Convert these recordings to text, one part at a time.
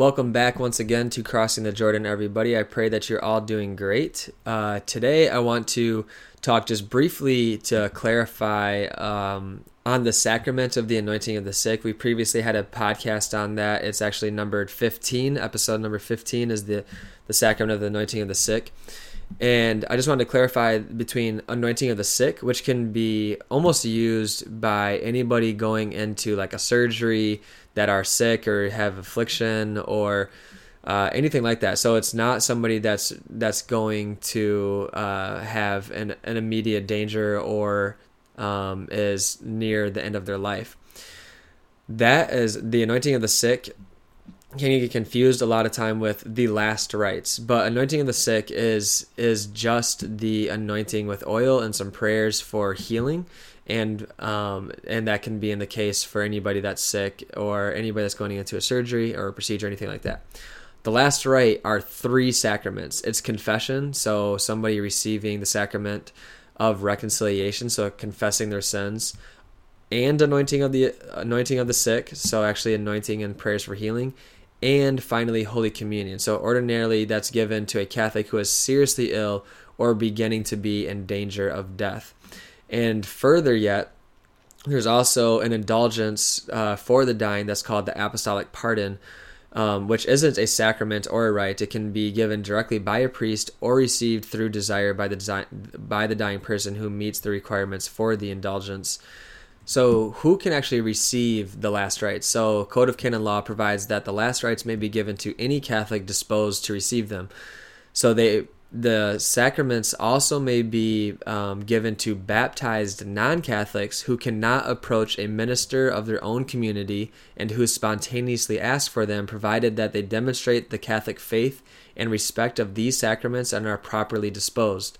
Welcome back once again to Crossing the Jordan, everybody. I pray that you're all doing great. Today I want to talk just briefly to clarify on the sacrament of the anointing of the sick. We previously had a podcast on that. It's actually numbered 15. Episode number 15 is the sacrament of the anointing of the sick. And I just wanted to clarify between anointing of the sick, which can be almost used by anybody going into like a surgery that are sick or have affliction or anything like that. So it's not somebody that's going to have an immediate danger or is near the end of their life. That is the anointing of the sick. Can get confused a lot of time with the last rites, but anointing of the sick is just the anointing with oil and some prayers for healing, and that can be in the case for anybody that's sick or anybody that's going into a surgery or a procedure, anything like that. The last rite are three sacraments. It's confession, so somebody receiving the sacrament of reconciliation, so confessing their sins, and anointing of the sick, so actually anointing and prayers for healing. And finally, Holy Communion. So ordinarily, that's given to a Catholic who is seriously ill or beginning to be in danger of death. And further yet, there's also an indulgence for the dying that's called the Apostolic Pardon, which isn't a sacrament or a rite. It can be given directly by a priest or received through desire by the dying person who meets the requirements for the indulgence. So who can actually receive the last rites? So Code of Canon Law provides that the last rites may be given to any Catholic disposed to receive them. So the sacraments also may be given to baptized non-Catholics who cannot approach a minister of their own community and who spontaneously ask for them, provided that they demonstrate the Catholic faith and respect of these sacraments and are properly disposed.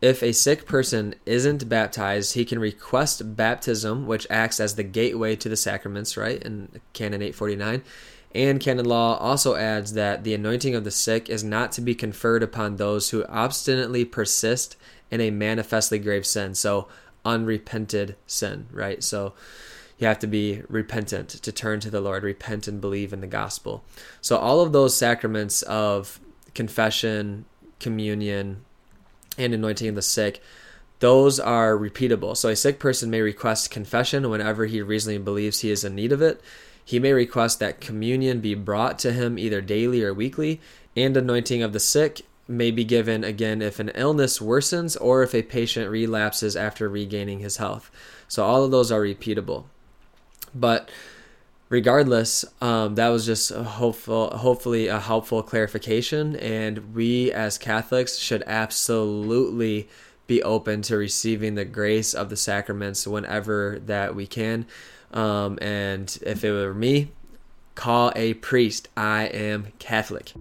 If a sick person isn't baptized, he can request baptism, which acts as the gateway to the sacraments, right, in Canon 849. And Canon Law also adds that the anointing of the sick is not to be conferred upon those who obstinately persist in a manifestly grave sin, so unrepented sin, right? So you have to be repentant to turn to the Lord, repent and believe in the gospel. So all of those sacraments of confession, communion, and anointing of the sick, those are repeatable. So a sick person may request confession whenever he reasonably believes he is in need of it. He may request that communion be brought to him either daily or weekly, and anointing of the sick may be given again if an illness worsens or if a patient relapses after regaining his health. So all of those are repeatable. But regardless, that was just hopefully a helpful clarification, and we as Catholics should absolutely be open to receiving the grace of the sacraments whenever that we can. And if it were me, call a priest. I am Catholic.